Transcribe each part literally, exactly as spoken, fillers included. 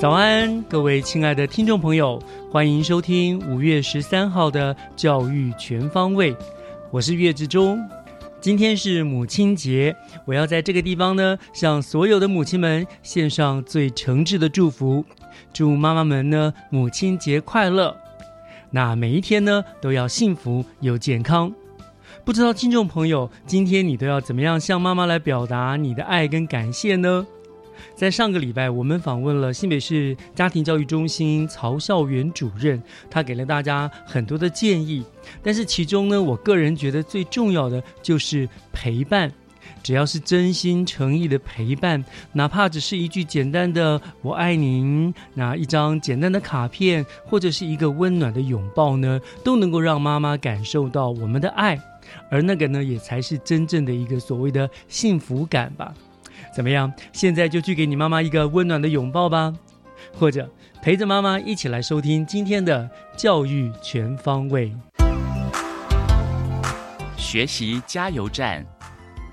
早安，各位亲爱的听众朋友，欢迎收听五月十三号的教育全方位，我是岳志忠。今天是母亲节，我要在这个地方呢，向所有的母亲们献上最诚挚的祝福，祝妈妈们呢母亲节快乐。那每一天呢都要幸福又健康。不知道听众朋友，今天你都要怎么样向妈妈来表达你的爱跟感谢呢？在上个礼拜，我们访问了新北市家庭教育中心曹孝元主任，他给了大家很多的建议，但是其中呢，我个人觉得最重要的就是陪伴。只要是真心诚意的陪伴，哪怕只是一句简单的我爱您，那一张简单的卡片，或者是一个温暖的拥抱呢，都能够让妈妈感受到我们的爱，而那个呢，也才是真正的一个所谓的幸福感吧。怎么样？现在就去给你妈妈一个温暖的拥抱吧，或者陪着妈妈一起来收听今天的教育全方位学习加油站，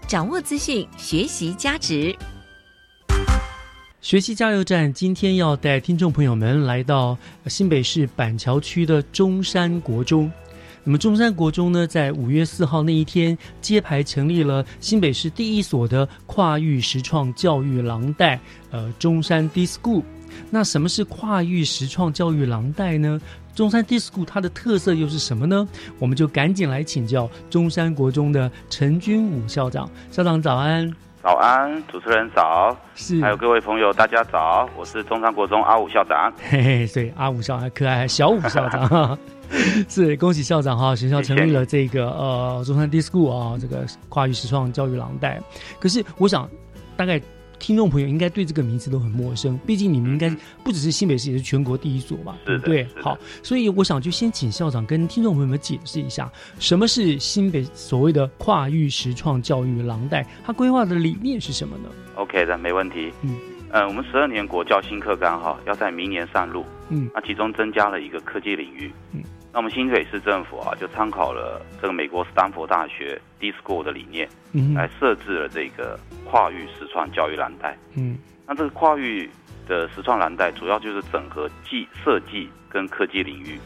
掌握资讯，学习加值。学习加油站今天要带听众朋友们来到新北市板桥区的中山国中。那么中山国中呢，在五月四号那一天揭牌成立了新北市第一所的跨域实创教育廊带，呃，中山 D-School。那什么是跨域实创教育廊带呢？中山 D-School 它的特色又是什么呢？我们就赶紧来请教中山国中的陈君武校长。校长早安。早安，主持人早，是还有各位朋友大家早，我是中山国中阿武校长。嘿嘿，所以阿武校长可爱，小武校长。是，恭喜校长哈！学校成立了这个呃中山 D-School 啊，这个跨域实创教育廊带。可是我想，大概听众朋友应该对这个名字都很陌生，毕竟你们应该不只是新北市，也是全国第一所吧？对不对？好，所以我想就先请校长跟听众朋友们解释一下，什么是新北所谓的跨域实创教育廊带，它规划的理念是什么呢 ？OK 的，没问题。嗯，呃，我们十二年国教新课纲哈，要在明年上路。嗯，那其中增加了一个科技领域。嗯。那我们新北市政府啊，就参考了这个美国斯坦福大学 D-School 的理念，嗯，来设置了这个跨域实创教育廊带。嗯，那这个跨域的实创廊带主要就是整合技设计跟科技领域，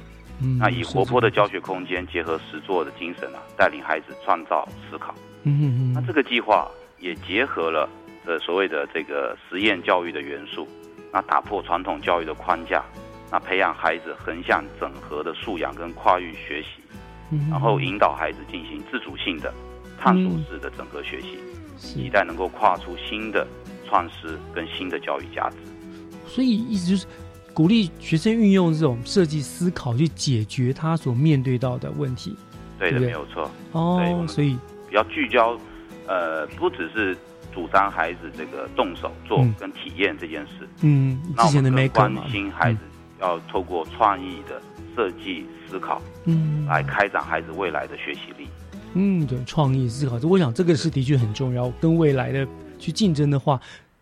嗯，那以活泼的教学空间结合实作的精神啊，带领孩子创造思考。嗯，那这个计划也结合了呃所谓的这个实验教育的元素，那打破传统教育的框架。那培养孩子横向整合的素养跟跨域学习，嗯，然后引导孩子进行自主性的探索式的整合学习，期待能够跨出新的创思跟新的教育价值。所以意思就是鼓励学生运用这种设计思考去解决他所面对到的问题。对的，对对没有错。哦，所以比较聚焦，呃，不只是主张孩子这个动手做跟体验这件事。嗯，那我们更关心孩子。要透过创意的设计思考，嗯，来开展孩子未来的学习力。嗯，对，创意思考，我想这个是的确很重要。跟未来的去竞争的话，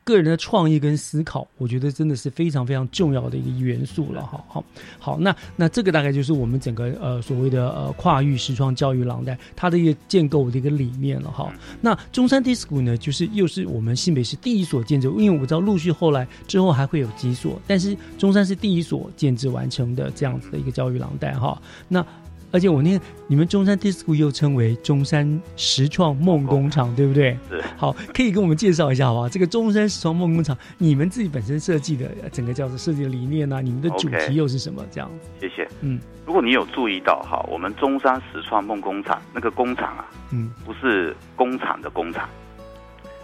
个人的创意跟思考，我觉得真的是非常非常重要的一个元素了。好好好，那那这个大概就是我们整个呃所谓的呃跨域实创教育廊带它的一个建构的一个理念了哈。那中山 D I S C 呢，就是又是我们新北市第一所建制，因为我知道陆续后来之后还会有几所，但是中山是第一所建制完成的这样子的一个教育廊带哈。那而且我念你们中山 D I S C 又称为中山实创梦工厂，对不对？是。好，可以跟我们介绍一下好不好？这个中山实创梦工厂，你们自己本身设计的整个叫做设计的理念啊，你们的主题又是什么？ Okay, 这样子。谢谢。嗯，如果你有注意到哈，我们中山实创梦工厂那个工厂啊，嗯，不是工厂的工厂，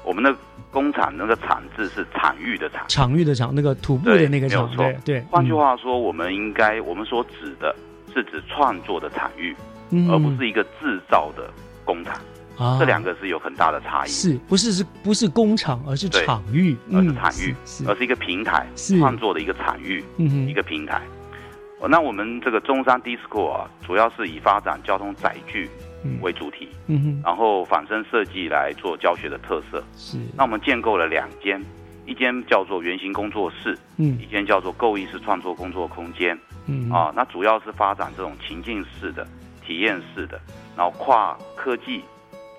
我们的工厂那个厂字是场域的场，场域的场，那个土布的那个场，对对。换句话说，我们应该我们所指的。是指创作的场域、嗯、而不是一个制造的工厂、啊、这两个是有很大的差异，是不是是不是工厂，而是场域、嗯、而是场域是是而是一个平台，创作的一个场域、嗯、一个平台。那我们这个中山 D I S C 啊，主要是以发展交通载具为主体、嗯、然后仿生设计来做教学的特色。是，那我们建构了两间，一间叫做原型工作室，嗯，一间叫做构意式创作工作空间，嗯啊，那主要是发展这种情境式的、体验式的，然后跨科技、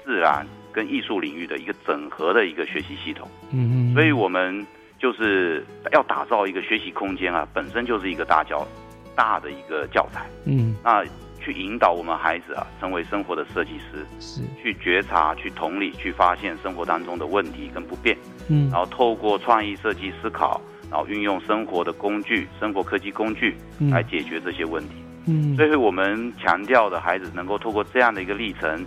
自然跟艺术领域的一个整合的一个学习系统，嗯嗯，所以我们就是要打造一个学习空间啊，本身就是一个大教大的一个教材，嗯，那去引导我们孩子啊，成为生活的设计师，是去觉察、去同理、去发现生活当中的问题跟不便。嗯，然后透过创意设计思考，然后运用生活的工具、生活科技工具来解决这些问题。嗯，所以我们强调的孩子能够透过这样的一个历程，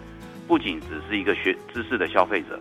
不仅只是一个学知识的消费者，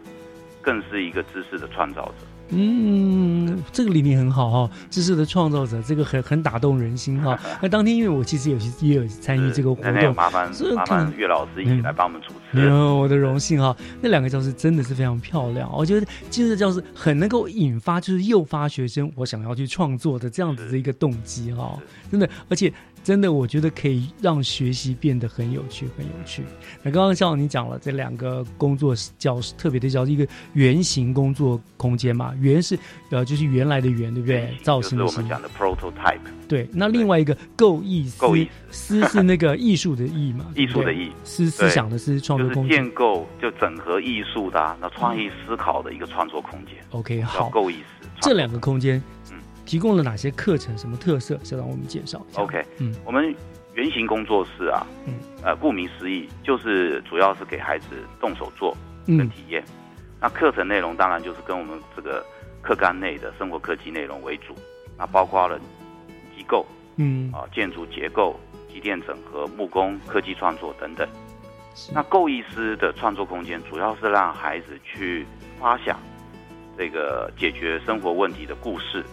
更是一个知识的创造者。嗯，这个理念很好哈、哦，知识的创造者，这个很很打动人心哈、哦。那当天因为我其实有也有参与这个活动，麻烦麻烦岳老师一起来帮我们主持。嗯，嗯我的荣幸哈、哦。那两个教室真的是非常漂亮，我觉得今日的教室很能够引发，就是诱发学生我想要去创作的这样子的一个动机哈、哦，真的，而且。真的我觉得可以让学习变得很有趣很有趣。那刚刚校长你讲了这两个工作教室，特别的教室，一个圆形工作空间嘛，圆是呃就是原来的圆，对不对？造型就是我们讲的 prototype。对，那另外一个构意思，思是那个艺术的意嘛，艺术的意，思思想的思，创作空间，就是建构就整合艺术的、啊、那创意思考的一个创作空间。OK， 好，构意思，这两个空间。提供了哪些课程？什么特色？先让我们介绍一下。OK， 嗯，我们原型工作室啊，嗯，呃，顾名思义，就是主要是给孩子动手做跟体验。嗯、那课程内容当然就是跟我们这个课纲内的生活科技内容为主，那包括了机构，嗯，啊，建筑结构、机电整合、木工、科技创作等等。那构意师的创作空间主要是让孩子去发想这个解决生活问题的故事。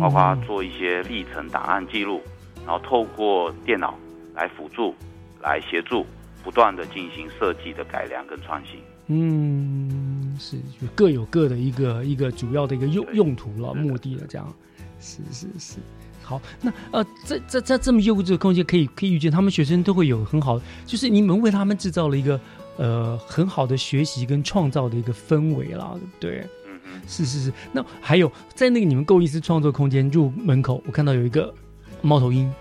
包括做一些历程档案记录，然后透过电脑来辅助、来协助，不断的进行设计的改良跟创新。嗯，是各有各的一个一个主要的一个用用途了、目的了，这样。是是是。好，那呃，在在在这么优质的空间，可以可以预见，他们学生都会有很好，就是你们为他们制造了一个呃很好的学习跟创造的一个氛围啦，对不对？是是是，那还有在那个你们构意思创作空间入门口，我看到有一个猫头鹰，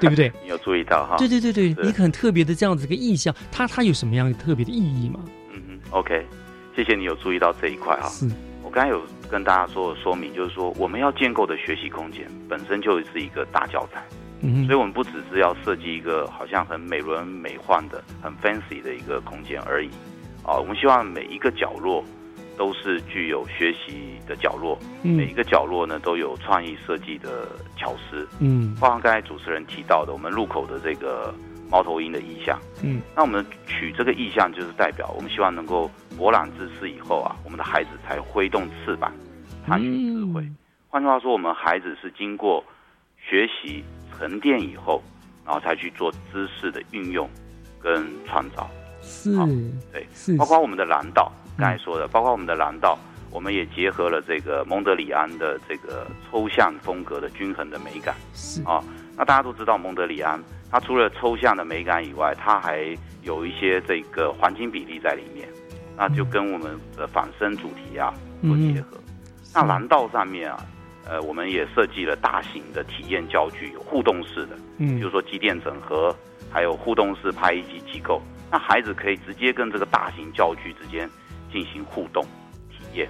对不对？你有注意到哈？对对对对，一个很特别的这样子一个意象，它它有什么样特别的意义吗？嗯嗯 ，OK， 谢谢你有注意到这一块哈。是，我刚才有跟大家说说明，就是说我们要建构的学习空间本身就是一个大教材，嗯，所以我们不只是要设计一个好像很美轮美奂的、很 fancy 的一个空间而已啊，我们希望每一个角落。都是具有学习的角落，嗯、每一个角落呢都有创意设计的巧思。嗯，包括刚才主持人提到的，我们入口的这个猫头鹰的意象。嗯，那我们取这个意象，就是代表我们希望能够博览知识以后啊，我们的孩子才挥动翅膀，探寻智慧。换、嗯、句话说，我们孩子是经过学习沉淀以后，然后才去做知识的运用跟创造。是，对，是，包括我们的廊道。刚才说的，包括我们的廊道，我们也结合了这个蒙德里安的这个抽象风格的均衡的美感。是啊，那大家都知道蒙德里安，它除了抽象的美感以外，它还有一些这个黄金比例在里面，那就跟我们的仿生主题啊做结合。嗯、那廊道上面啊，呃，我们也设计了大型的体验教具，互动式的，嗯，比如说机电整合，还有互动式拍一级机构，那孩子可以直接跟这个大型教具之间进行互动体验，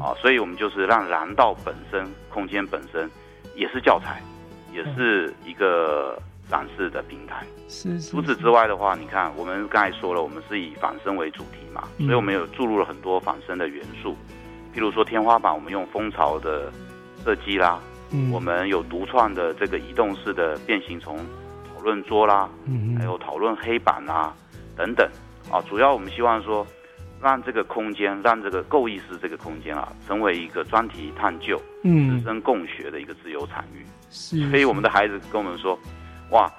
啊，所以我们就是让廊道本身、空间本身也是教材，也是一个展示的平台。是，除此之外的话，你看我们刚才说了，我们是以仿生为主题嘛，所以我们有注入了很多仿生的元素，譬如说天花板我们用蜂巢的设计啦，嗯，我们有独创的这个移动式的变形虫讨论桌啦，嗯，还有讨论黑板啦等等啊，主要我们希望说让这个空间，让这个构意识这个空间啊，成为一个专题探究、嗯，师生共学的一个自由场域。是，所以我们的孩子跟我们说，哇，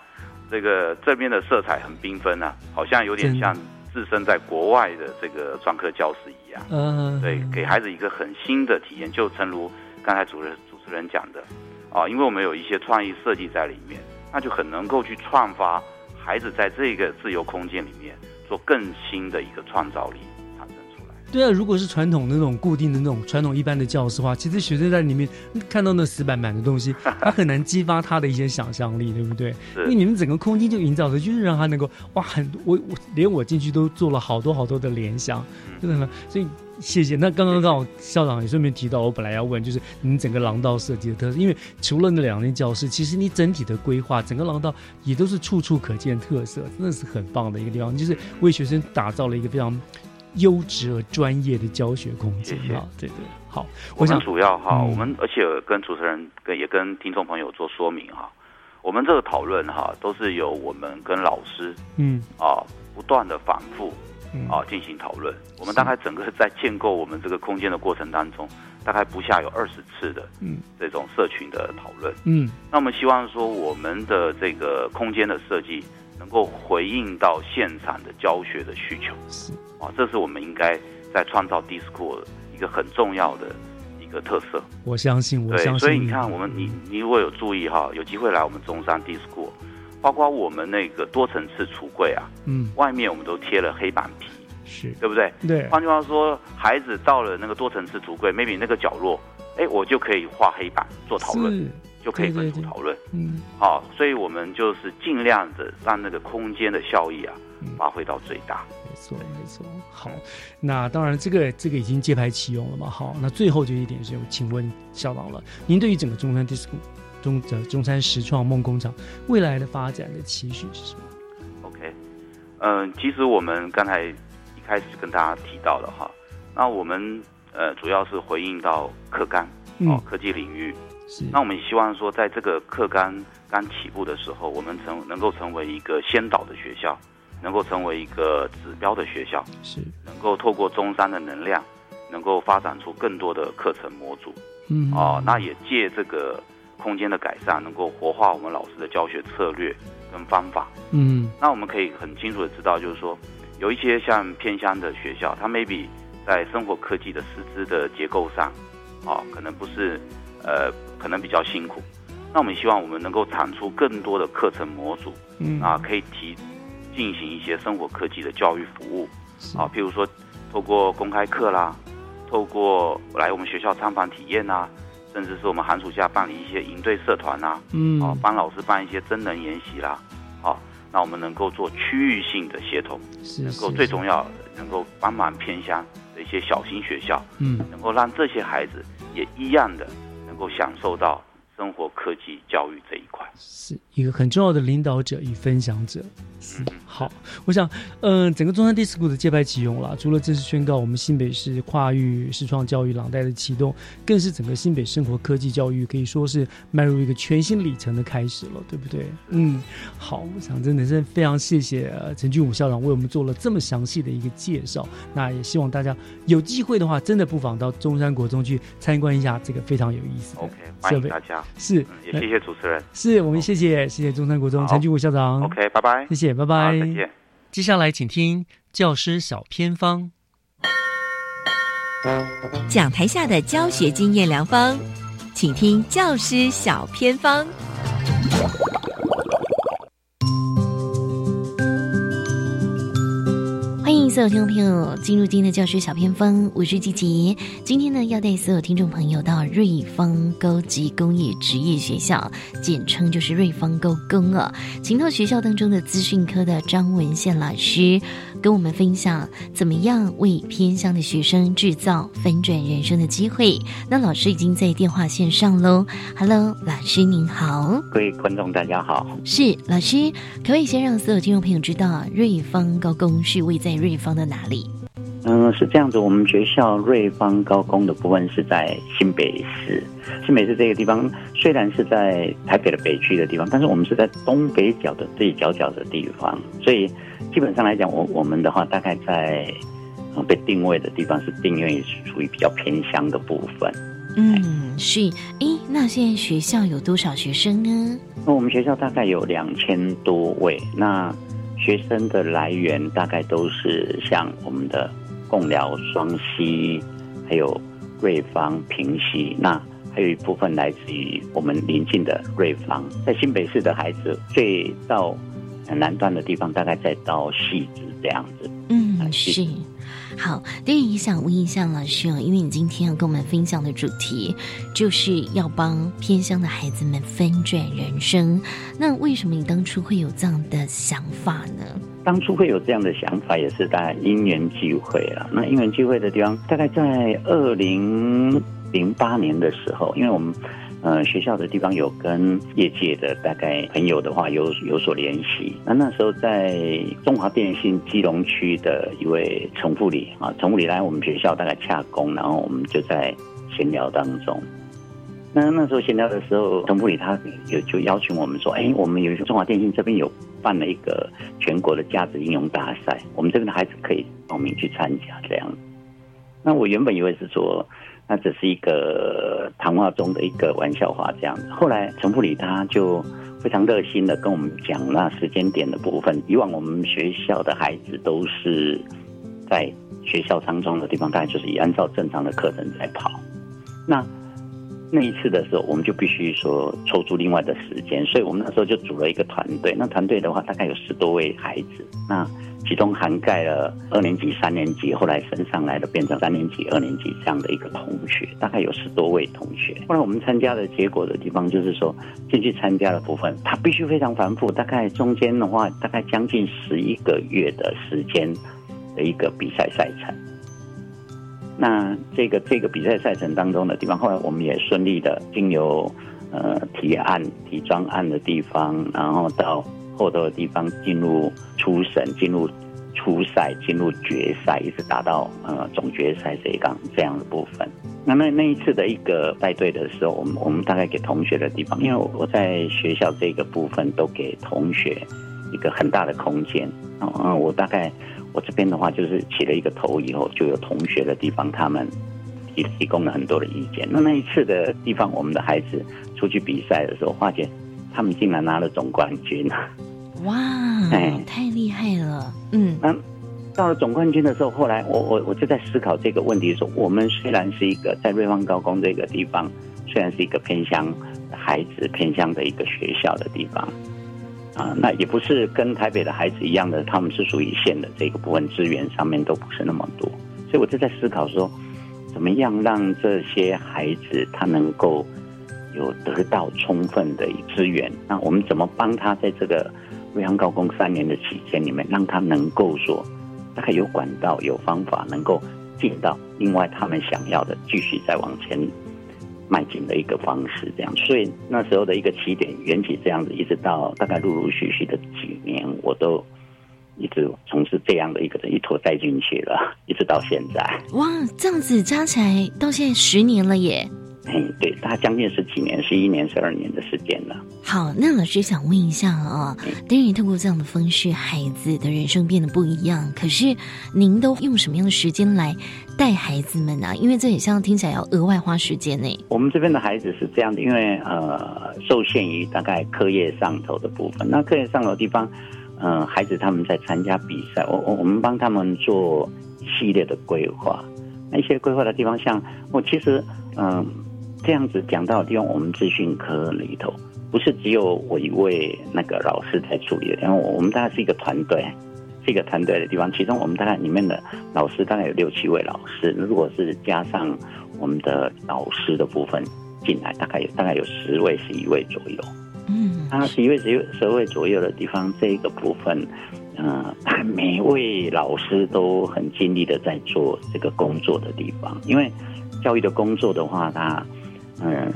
这个这边的色彩很缤纷啊，好像有点像置身在国外的这个专科教室一样。嗯，对，给孩子一个很新的体验，就诚如刚才主持主持人讲的啊，因为我们有一些创意设计在里面，那就很能够去创发孩子在这个自由空间里面做更新的一个创造力产生出来。对啊，如果是传统的那种固定的那种传统一般的教室的话，其实学生在里面看到那死板板的东西，他很难激发他的一些想象力，对不对？因为你们整个空间就营造的，就是让他能够哇，很我我连我进去都做了好多好多的联想，真的吗？所以。谢谢。那刚刚刚好校长也顺便提到，我本来要问就是您整个廊道设计的特色，因为除了那两间教室，其实你整体的规划整个廊道也都是处处可见特色，真的是很棒的一个地方，就是为学生打造了一个非常优质而专业的教学空间。谢谢。对对，好，我想我们主要哈、嗯，我们而且跟主持人跟也跟听众朋友做说明哈，我们这个讨论哈都是由我们跟老师嗯啊不断的反复。啊，进行讨论。我们大概整个在建构我们这个空间的过程当中，大概不下有二十次的这种社群的讨论。嗯，那我们希望说，我们的这个空间的设计能够回应到现场的教学的需求。是啊，这是我们应该在创造 D-School 一个很重要的一个特色。我相信，我相信。所以你看，我们你你如果有注意哈，有机会来我们中山 D-School。包括我们那个多层次橱柜啊，嗯，外面我们都贴了黑板皮，是，对不对？对。换句话说，孩子到了那个多层次橱柜 ，maybe 那个角落，哎，我就可以画黑板做讨论，就可以分组讨论。嗯，好、啊，所以我们就是尽量的让那个空间的效益啊，发挥到最大。没错，没错。好，那当然这个这个已经揭牌启用了嘛。好，那最后就一点是，请问校长了，您对于整个中山 D-School？中中山实创梦工厂未来的发展的期许是什么 ？OK， 嗯、呃，其实我们刚才一开始跟大家提到了哈，那我们呃主要是回应到课纲、嗯、哦科技领域，是。那我们希望说，在这个课纲刚起步的时候，我们成能够成为一个先导的学校，能够成为一个指标的学校，是。能够透过中山的能量，能够发展出更多的课程模组，嗯，哦，那也借这个。空间的改善能够活化我们老师的教学策略跟方法。嗯，那我们可以很清楚的知道，就是说有一些像偏乡的学校，它 maybe 在生活科技的师资的结构上啊、哦，可能不是呃，可能比较辛苦。那我们希望我们能够产出更多的课程模组，嗯啊，可以提进行一些生活科技的教育服务啊，譬如说透过公开课啦，透过来我们学校参访体验啦、啊。甚至是我们寒暑假办理一些营队社团啦、啊，嗯，哦、啊，帮老师办一些真人研习啦、啊，啊，那我们能够做区域性的协同，是是是能够最重要能够帮忙偏乡的一些小型学校，嗯，能够让这些孩子也一样的能够享受到生活科技教育这一块，是一个很重要的领导者与分享者。是，好，我想，嗯、呃，整个中山 D-School 的揭牌启用了，除了正式宣告我们新北市跨域实创教育廊带的启动，更是整个新北生活科技教育可以说是迈入一个全新里程的开始了，对不对？嗯，好，我想真的是非常谢谢陈俊武校长为我们做了这么详细的一个介绍，那也希望大家有机会的话，真的不妨到中山国中去参观一下这个非常有意思的设备。OK， 欢迎大家。是、嗯，也谢谢主持人。是我们谢谢、哦、谢谢中山国中陈俊武校长。OK， 拜拜。谢谢，拜拜。再见。接下来请听教师小偏方，讲台下的教学经验良方，请听教师小偏方。欢迎所有听众朋友，进入今天的教学小偏方，我是季杰。今天呢，要带所有听众朋友到瑞芳高级工业职业学校，简称就是瑞芳高工啊，请到学校当中的资讯科的张文宪老师，跟我们分享怎么样为偏乡的学生制造翻转人生的机会。那老师已经在电话线上喽 ，Hello， 老师您好。各位观众大家好。是老师，可不可以先让所有听众朋友知道瑞芳高工是位在瑞芳的哪里？嗯，是这样子，我们学校瑞芳高工的部分是在新北市。新北市这个地方虽然是在台北的北区的地方，但是我们是在东北角的最角角的地方，所以基本上来讲，我我们的话大概在、呃、被定位的地方是定位属于比较偏乡的部分。嗯，是。诶，那现在学校有多少学生呢？那我们学校大概有两千多位。那学生的来源大概都是像我们的贡寮、双溪，还有瑞芳、平溪，那还有一部分来自于我们邻近的瑞芳。在新北市的孩子最到南端的地方大概再到汐止这样子。嗯，是。好，对，也想问一下老师哦，因为你今天要跟我们分享的主题就是要帮偏乡的孩子们翻转人生，那为什么你当初会有这样的想法呢？当初会有这样的想法也是大概因缘际会啊。那因缘际会的地方大概在二零零八年的时候，因为我们呃学校的地方有跟业界的大概朋友的话有有所联系。那那时候在中华电信基隆区的一位陈副理啊，陈副理来我们学校大概洽公，然后我们就在闲聊当中。那那时候闲聊的时候，陈副理他有就邀请我们说，哎，我们有中华电信这边有办了一个全国的价值应用大赛，我们这边的孩子可以报名去参加这样。那我原本以为是说那只是一个谈话中的一个玩笑话这样子，后来陈副理他就非常热心的跟我们讲那时间点的部分。以往我们学校的孩子都是在学校当中的地方，大概就是以按照正常的课程在跑。那那一次的时候，我们就必须说抽出另外的时间，所以我们那时候就组了一个团队。那团队的话，大概有十多位孩子，那其中涵盖了二年级、三年级，后来升上来了变成三年级、二年级这样的一个同学，大概有十多位同学。后来我们参加的结果的地方就是说，进去参加的部分，它必须非常繁复，大概中间的话，大概将近十一个月的时间的一个比赛赛程。那这个这个比赛赛程当中的地方，后来我们也顺利的经由呃提案、提专案的地方，然后到后头的地方进入初审、进入初赛、进入决赛，一直达到呃总决赛这一杠这样的部分。那那那一次的一个带队的时候，我们我们大概给同学的地方，因为我在学校这个部分都给同学一个很大的空间。嗯、呃，我大概。我这边的话就是起了一个头以后，就有同学的地方他们也提供了很多的意见。那那一次的地方，我们的孩子出去比赛的时候，发现他们竟然拿了总冠军。哇，哎，太厉害了。嗯，那到了总冠军的时候，后来我我我就在思考这个问题说，我们虽然是一个在瑞芳高工这个地方，虽然是一个偏乡孩子偏乡的一个学校的地方啊，那也不是跟台北的孩子一样的，他们是属于县的这个部分，资源上面都不是那么多，所以我就在思考说，怎么样让这些孩子他能够有得到充分的资源？那我们怎么帮他在这个瑞芳高工三年的期间里面，让他能够说，大概有管道、有方法，能够进到另外他们想要的，继续再往前迈进的一个方式这样。所以那时候的一个起点缘起这样子，一直到大概陆陆续续的几年，我都一直从事这样的一个一头栽进去了，一直到现在。哇，这样子加起来到现在十年了耶。嗯，对，大将近十几年，十一年、十二年的时间了。好，那老师想问一下啊、哦，当然透过这样的方式，孩子的人生变得不一样。可是您都用什么样的时间来带孩子们啊？因为这也像听起来要额外花时间呢。我们这边的孩子是这样的，因为呃受限于大概课业上头的部分。那课业上头的地方，呃，孩子他们在参加比赛，我我我们帮他们做一系列的规划。那一些规划的地方，像我其实嗯。呃这样子讲到的地方，我们资讯科里头不是只有我一位那个老师在处理的，因为我们大概是一个团队，这个团队的地方，其中我们大概里面的老师大概有六七位老师，如果是加上我们的老师的部分进来，大概有大概有十位十一位左右。嗯，那十一位十位左右的地方，这个部分，呃，每位老师都很尽力的在做这个工作的地方，因为教育的工作的话，它嗯、呃、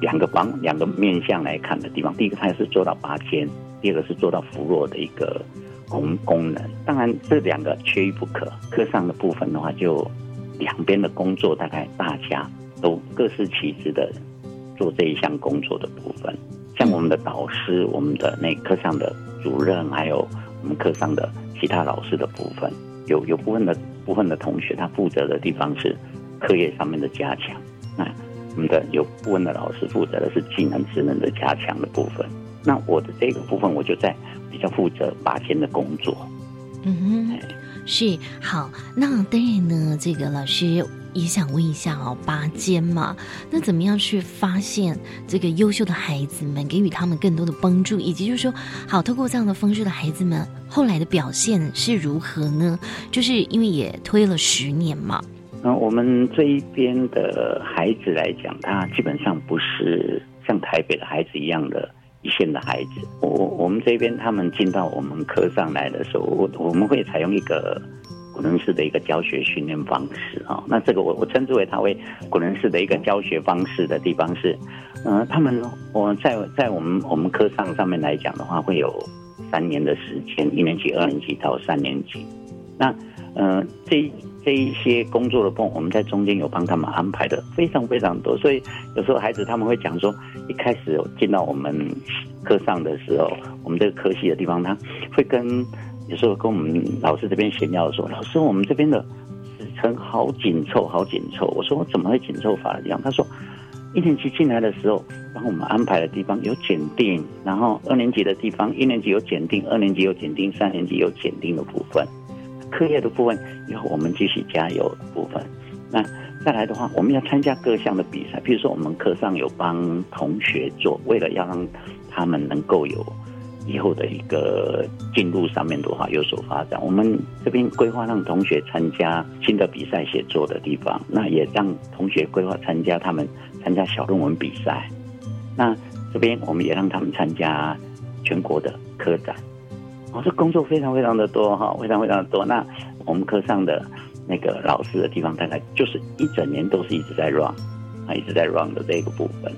两个方两个面向来看的地方，第一个它是做到拔尖，第二个是做到扶弱的一个。功能当然这两个缺一不可，课上的部分的话，就两边的工作大概大家都各司其职的做这一项工作的部分。像我们的导师、我们的那课上的主任，还有我们课上的其他老师的部分，有有部分的部分的同学他负责的地方是课业上面的加强，那我们的有部分的老师负责的是技能职能的加强的部分。那我的这个部分我就在比较负责拔尖的工作。嗯，是。好，那当然呢，这个老师也想问一下哦，拔尖嘛，那怎么样去发现这个优秀的孩子们，给予他们更多的帮助，以及就是说，好，透过这样的方式的孩子们后来的表现是如何呢？就是因为也推了十年嘛。嗯，我们这一边的孩子来讲，他基本上不是像台北的孩子一样的。一线的孩子，我我们这边他们进到我们科上来的时候，我我们会采用一个滚轮式的一个教学训练方式啊、哦。那这个我我称之为它为滚轮式的一个教学方式的地方是，嗯、呃，他们我在在我们我们科上上面来讲的话，会有三年的时间，一年级、二年级到三年级。那嗯、呃，这这一些工作的部分，我们在中间有帮他们安排的非常非常多，所以有时候孩子他们会讲说，一开始进到我们课上的时候，我们这个科系的地方，他会跟有时候跟我们老师这边闲聊说，老师，我们这边的时程好紧凑，好紧凑。我说我怎么会紧凑法的这样？他说，一年级进来的时候，帮我们安排的地方有检定，然后二年级的地方，一年级有检定，二年级有检定，三年级有检定的部分。课业的部分以后我们继续加油的部分，那再来的话，我们要参加各项的比赛，比如说我们课上有帮同学做，为了要让他们能够有以后的一个进入上面的话有所发展，我们这边规划让同学参加新的比赛写作的地方，那也让同学规划参加他们参加小论文比赛，那这边我们也让他们参加全国的科展。哦，这工作非常非常的多哈，非常非常的多。那我们课上的那个老师的地方，大概就是一整年都是一直在 run， 啊，一直在 run 的这个部分。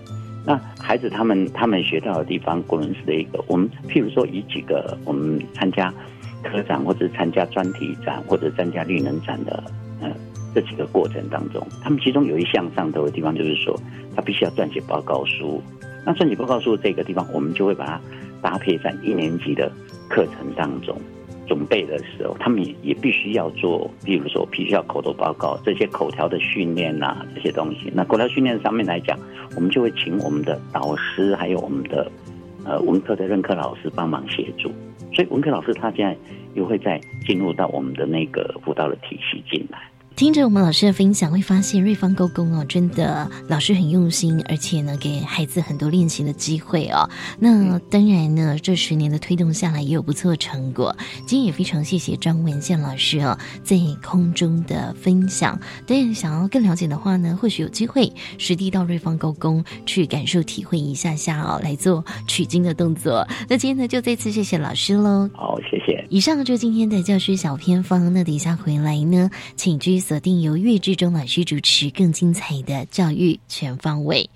那孩子他们他们学到的地方，滚轮式的一个，我们譬如说以几个我们参加科展或者参加专题展或者参加绿能展的，呃，这几个过程当中，他们其中有一项上头的地方，就是说他必须要撰写报告书。那撰写报告书这个地方，我们就会把它搭配在一年级的。课程当中准备的时候，他们 也, 也必须要做，比如说必须要口头报告，这些口条的训练啊，这些东西。那口条训练上面来讲，我们就会请我们的导师还有我们的呃文科的任课老师帮忙协助。所以文科老师他现在又会再进入到我们的那个辅导的体系进来。听着我们老师的分享，会发现瑞芳高工哦，真的老师很用心，而且呢，给孩子很多练习的机会哦。那当然呢，这十年的推动下来也有不错的成果。今天也非常谢谢张文宪老师哦，在空中的分享。但想要更了解的话呢，或许有机会实地到瑞芳高工去感受体会一下下哦，来做取经的动作。那今天呢，就再次谢谢老师喽。好，谢谢。以上就是今天的教师小偏方。那等一下回来呢，请继续。锁定由岳志忠老师主持更精彩的教育全方位。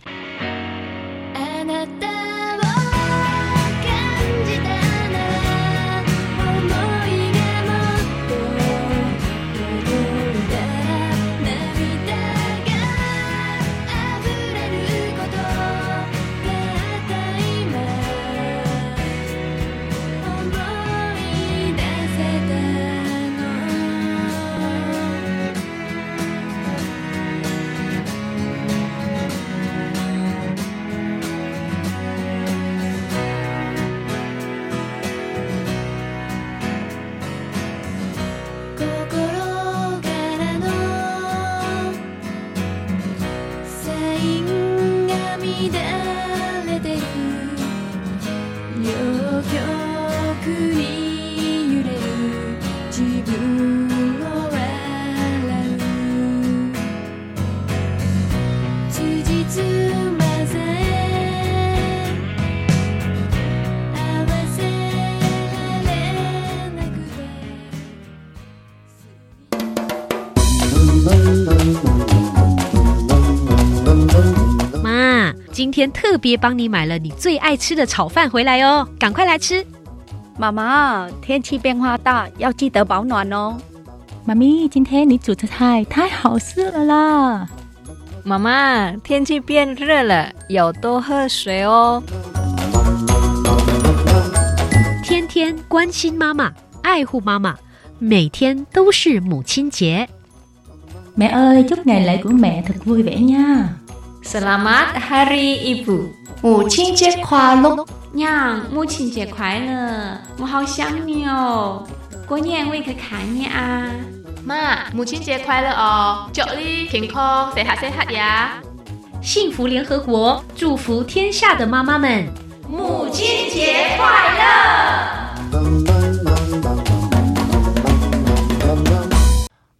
今天特别帮你买了你最爱吃的炒饭回来哦，赶快来吃。妈妈，天气变化大，要记得保暖哦。妈咪，今天你煮的菜太好吃了啦。妈妈，天气变热了，要多喝水哦。天天关心妈妈，爱护妈妈，每天都是母亲节。Mẹ ơi, chúc ngày lễ của mẹ thật vui vẻ nha. Selamat Hari Ibu， 母亲节快乐娘，母亲节快乐，我好想你哦，过年我也可以看你啊。妈，母亲节快乐哦，祝你健康，身体健康呀！幸福联合国祝福天下的妈妈们，母亲节快乐！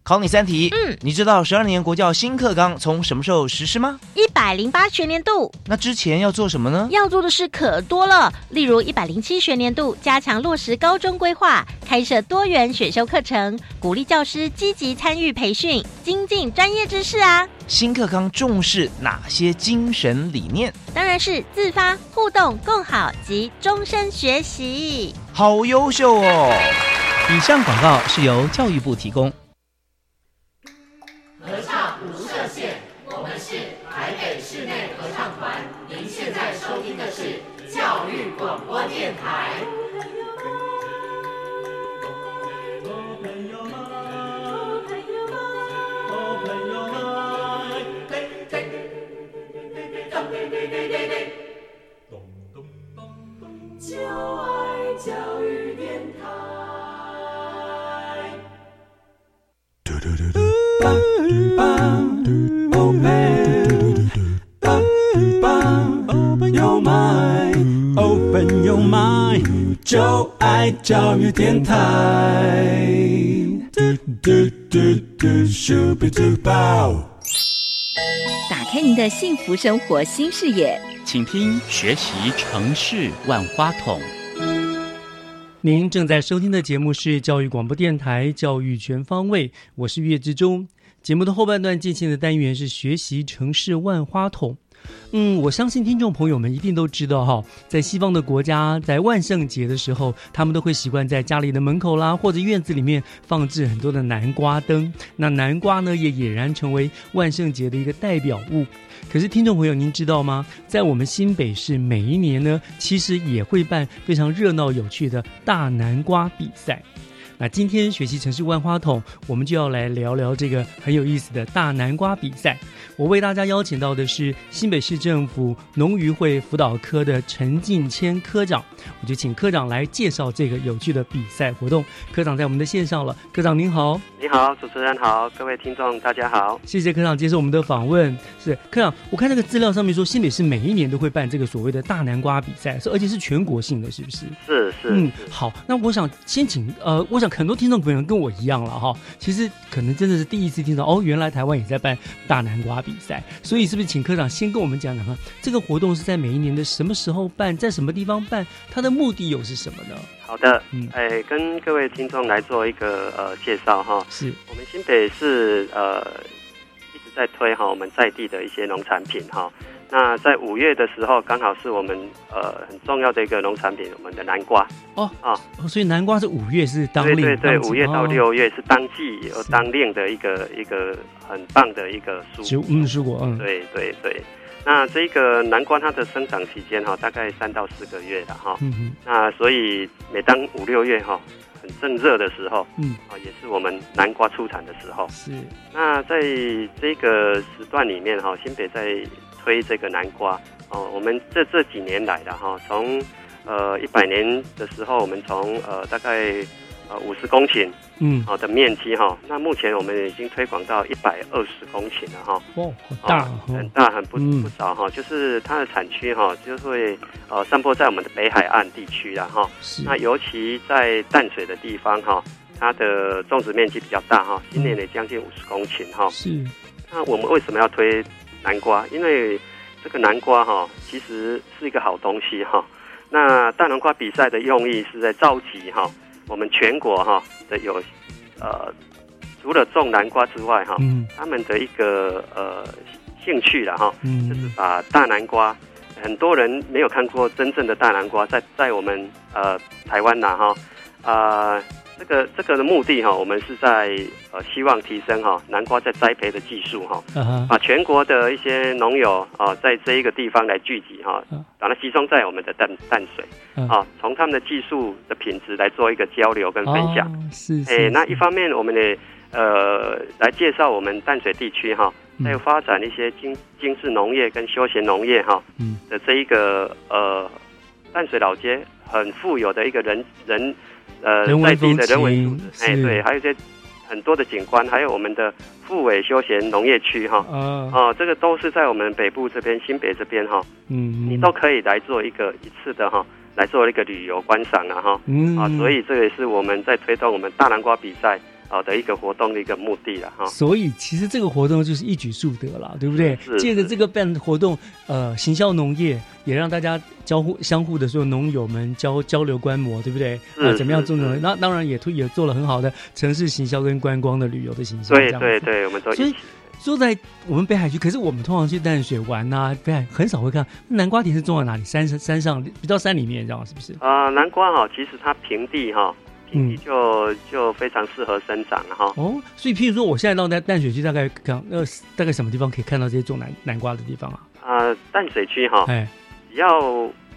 考你三题，嗯，你知道十二年国教新课纲从什么时候实施吗？一百零八学年度。那之前要做什么呢？要做的事可多了，例如一百零七学年度加强落实高中规划，开设多元选修课程，鼓励教师积极参与培训，精进专业知识啊。新课纲重视哪些精神理念？当然是自发、互动、共好及终身学习。好优秀哦！以上广告是由教育部提供。合唱无设限，我们是台北室内合唱团。您现在收听的是教育广播电台。哦朋友们，哦朋友们，哦朋友们，对对对对对对对，咚咚咚咚，就爱教育电台。嘟嘟嘟嘟。Open your mind， 就爱教育电台。打开您的幸福生活新视野，请听学习城市万花筒。您正在收听的节目是教育广播电台教育全方位，我是岳志忠。节目的后半段进行的单元是学习城市万花筒。嗯，我相信听众朋友们一定都知道哈，在西方的国家，在万圣节的时候，他们都会习惯在家里的门口啦，或者院子里面放置很多的南瓜灯。那南瓜呢，也俨然成为万圣节的一个代表物。可是听众朋友您知道吗，在我们新北市每一年呢，其实也会办非常热闹有趣的大南瓜比赛。那今天学习城市万花筒，我们就要来聊聊这个很有意思的大南瓜比赛。我为大家邀请到的是新北市政府农渔会辅导科的陈进谦科长，我就请科长来介绍这个有趣的比赛活动。科长在我们的线上了，科长您好。你好，主持人好，各位听众大家好，谢谢科长接受我们的访问。是科长，我看这个资料上面说新北市每一年都会办这个所谓的大南瓜比赛，而且是全国性的，是不是？是是。嗯，好，那我想先请呃，我想。很多听众朋友跟我一样了哈，其实可能真的是第一次听到哦，原来台湾也在办大南瓜比赛，所以是不是请科长先跟我们讲讲看，这个活动是在每一年的什么时候办，在什么地方办，它的目的又是什么呢？好的，嗯，哎，跟各位听众来做一个呃介绍哈，是我们新北市呃一直在推哈我们在地的一些农产品哈。那在五月的时候，刚好是我们呃很重要的一个农产品，我们的南瓜哦啊、哦，所以南瓜是五月是当令，对对对，五月到六月是当季有当令的一个一个很棒的一个蔬嗯蔬果嗯，对对对。那这个南瓜它的生长期间哈、哦，大概三到四个月了哈、哦嗯，那所以每当五六月哈、哦。很正热的时候，嗯，啊，也是我们南瓜出产的时候。是。那在这个时段里面哈，新北在推这个南瓜哦。我们这这几年来的哈，从呃一百年的时候，我们从呃大概呃五十公顷，嗯，好的面积哈。那目前我们已经推广到一百二十公顷了哈。哦，很大，很大，很不、嗯、不少哈。就是它的产区哈，就会呃散播在我们的北海岸地区啦哈。那尤其在淡水的地方哈，它的种植面积比较大哈，今年也将近五十公顷哈。是。那我们为什么要推南瓜？因为这个南瓜哈，其实是一个好东西哈。那大南瓜比赛的用意是在召集哈。我们全国哈的有，呃，除了种南瓜之外哈、嗯，他们的一个呃兴趣了哈、嗯，就是把大南瓜很多人没有看过真正的大南瓜，在在我们呃台湾呐哈，呃这个这个的目的哈、哦，我们是在呃希望提升哈、哦、南瓜在栽培的技术哈、哦， uh-huh. 把全国的一些农友啊、哦，在这一个地方来聚集哈、哦，把它集中在我们的淡淡水啊，从、uh-huh. 哦、他们的技术的品质来做一个交流跟分享。Oh, 是, 是，哎、欸，那一方面我们也呃来介绍我们淡水地区哈、哦。在发展一些精精致农业跟休闲农业哈的这一个呃淡水老街很富有的一个人人呃人在地的人文素质，哎对，还有一些很多的景观，还有我们的富尾休闲农业区哈，哦、呃呃、这个都是在我们北部这边新北这边哈，嗯你都可以来做一个一次的哈，来做一个旅游观赏啊哈，嗯啊、呃、所以这也是我们在推动我们大南瓜比赛。好的一个活动的一个目的啦，所以其实这个活动就是一举数得啦，对不对？借着这个办活动，呃，行销农业，也让大家交互相互的所有农友们交交流观摩，对不对？啊，怎么样做农业？那当然也推也做了很好的城市行销跟观光的旅游的行销。对对对，我们都一起。坐在我们北海区，可是我们通常去淡水玩啊，北海很少会看南瓜田是种在哪里？山山上比较山里面，这样是不是？啊、呃，南瓜哈，其实它平地哈。嗯，就就非常适合生长哈。哦，所以譬如说，我现在到淡水区，大概看呃，大概什么地方可以看到这些种南南瓜的地方啊？啊、呃，淡水区哈，只要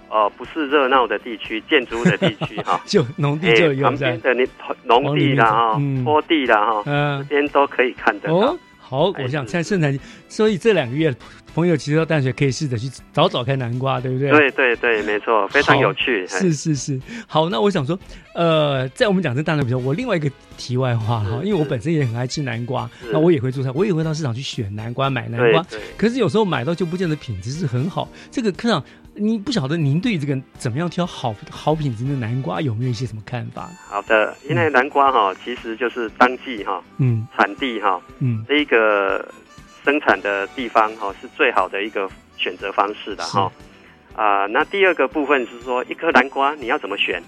呃不是热闹的地区、建筑的地区哈，就农地就有旁边的你农地啦哈、坡地啦哈、嗯，这边都可以看得到。哦，好，我想在盛产，所以这两个月。朋友其实到淡水可以试着去找找看南瓜，对不对？对对对，没错，非常有趣。是是是，好，那我想说，呃，在我们讲这大南瓜，我另外一个题外话哈，因为我本身也很爱吃南瓜，那我也会做菜，我也会到市场去选南瓜、买南瓜。对对。可是有时候买到就不见得品质是很好。这个科长，你不晓得您对这个怎么样挑好好品质的南瓜有没有一些什么看法？好的，因为南瓜哈、哦，其实就是当季哈、哦，嗯，产地哈、哦，嗯，这个。生产的地方哈是最好的一个选择方式的哈，啊、呃，那第二个部分是说一颗南瓜你要怎么选，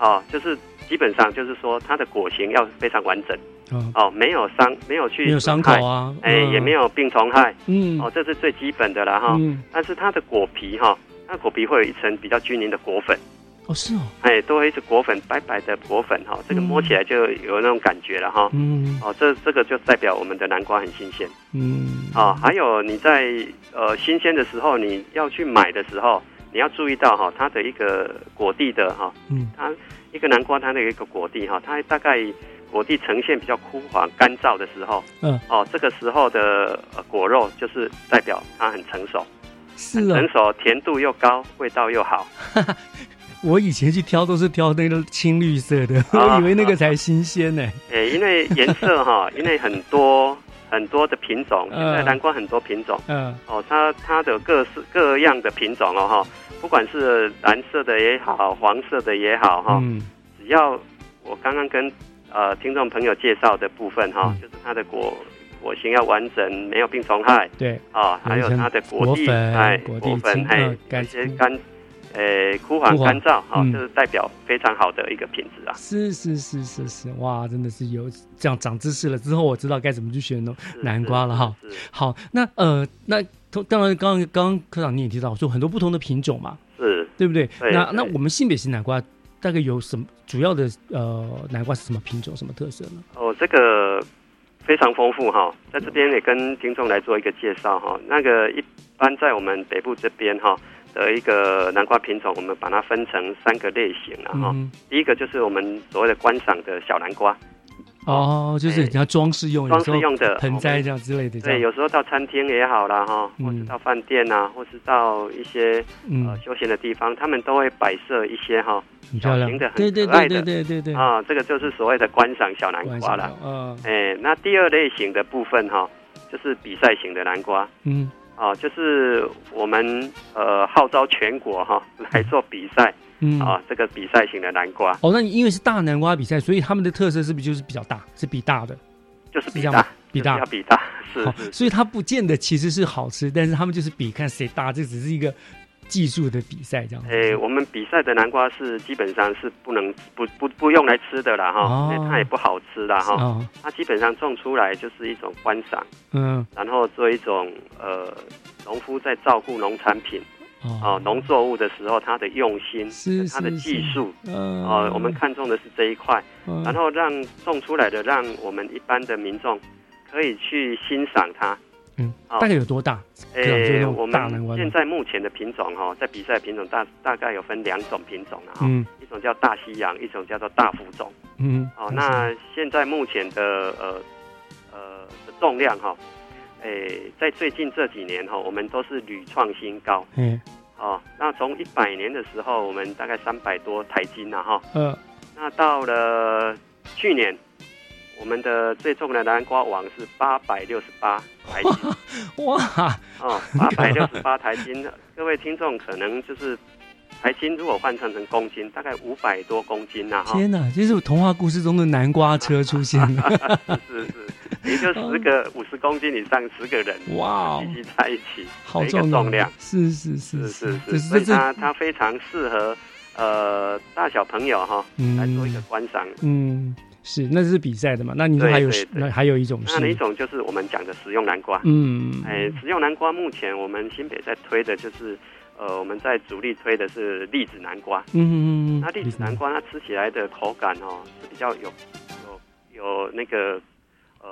哦，就是基本上就是说它的果形要非常完整，嗯、哦，没有伤，没有去没有伤口啊，哎、欸嗯，也没有病虫害，嗯，哦，这是最基本的啦哈、嗯，但是它的果皮哈，它果皮会有一层比较均匀的果粉。哦，是哦，哎，都会是果粉，白白的果粉哈、哦，这个摸起来就有那种感觉了哈、哦。嗯，哦，这这个就代表我们的南瓜很新鲜。嗯，哦，还有你在呃新鲜的时候，你要去买的时候，你要注意到哈、哦，它的一个果蒂的哈、哦，嗯，它一个南瓜它的一个果蒂哈、哦，它大概果蒂呈现比较枯黄、干燥的时候，嗯，哦，这个时候的、呃、果肉就是代表它很成熟，是、哦、很成熟，甜度又高，味道又好。我以前去挑都是挑那个青绿色的，啊、我以为那个才新鲜呢、欸。诶、欸，因为颜色哈，因为很多很多的品种，现在南瓜很多品种，嗯、呃，哦，它它的各式各样的品种了哈，不管是蓝色的也好，黄色的也好哈、嗯，只要我刚刚跟呃听众朋友介绍的部分哈、嗯，就是它的果果形要完整，没有病虫害，对，啊、哦，还有它的果蒂，哎，果粉，哎，感谢干。诶、欸，枯黄干燥，好、哦嗯，这是代表非常好的一个品质啊！是是是是是，哇，真的是有这样长知识了之后，我知道该怎么去选南瓜了哈。好，那呃，那当然，刚刚刚科长你也提到说很多不同的品种嘛，是，对不对？对那对那我们新北市南瓜大概有什么主要的呃南瓜是什么品种、什么特色呢？哦，这个非常丰富哈、哦，在这边也跟听众来做一个介绍哈、哦。那个一般在我们北部这边哈、哦。的一个南瓜品种，我们把它分成三个类型了哈、嗯。第一个就是我们所谓的观赏的小南瓜，哦，就是你要装饰用、欸、装饰用的盆栽这样之类的。对，有时候到餐厅也好啦哈、嗯，或是到饭店啊，或是到一些、嗯、呃休闲的地方，他们都会摆设一些哈、哦，小型的很可爱的，对对对对对对对啊、哦，这个就是所谓的观赏小南瓜啦。嗯，哎、呃欸，那第二类型的部分哈、哦，就是比赛型的南瓜。嗯。哦，就是我们呃号召全国哈、哦、来做比赛，嗯啊、哦，这个比赛型的南瓜。哦，那你因为是大南瓜比赛，所以他们的特色是不是就是比较大，是比大的，就是比大，比大，就是、要比大，是。好，所以它不见得其实是好吃，但是他们就是比看谁大，这只是一个技术的比赛这样。哎、欸，我们比赛的南瓜是基本上是不能不不不用来吃的啦哈、哦欸，它也不好吃啦哈、哦，它基本上种出来就是一种观赏，嗯，然后做一种呃农夫在照顾农产品，哦、呃，农作物的时候，它的用心，是它的技术，嗯、呃，我们看重的是这一块，嗯、然后让种出来的，让我们一般的民众可以去欣赏它。嗯，哦、大概有多大？诶，我们现在目前的品种哈、哦，在比赛品种大大概有分两种品种啊、哦嗯，一种叫大西洋，一种叫做大福种。嗯，哦，那现在目前的呃呃的重量哈、哦。诶，在最近这几年哈、哦，我们都是屡创新高。嗯，哦，那从一百年的时候，我们大概三百多台斤了、啊、哈。嗯、呃，那到了去年，我们的最重的南瓜网是八百六十八台斤。哇！哇哦，八百六十八台斤，各位听众可能就是台斤，如果换算成公斤，大概五百多公斤呐、啊、哈。天哪，这是童话故事中的南瓜车出现了。是是。也就十个五十公斤以上，十个人哇，聚集在一起，好重量，是是是是是，所以它它非常适合呃大小朋友哈、嗯、来做一个观赏。嗯，是，那是比赛的嘛？那你说还有对对对还有一种是，那一种就是我们讲的食用南瓜。嗯，哎，食用南瓜目前我们新北在推的就是呃我们在主力推的是栗子南瓜。嗯嗯嗯，那栗子南瓜它吃起来的口感哦是比较有有有那个。呃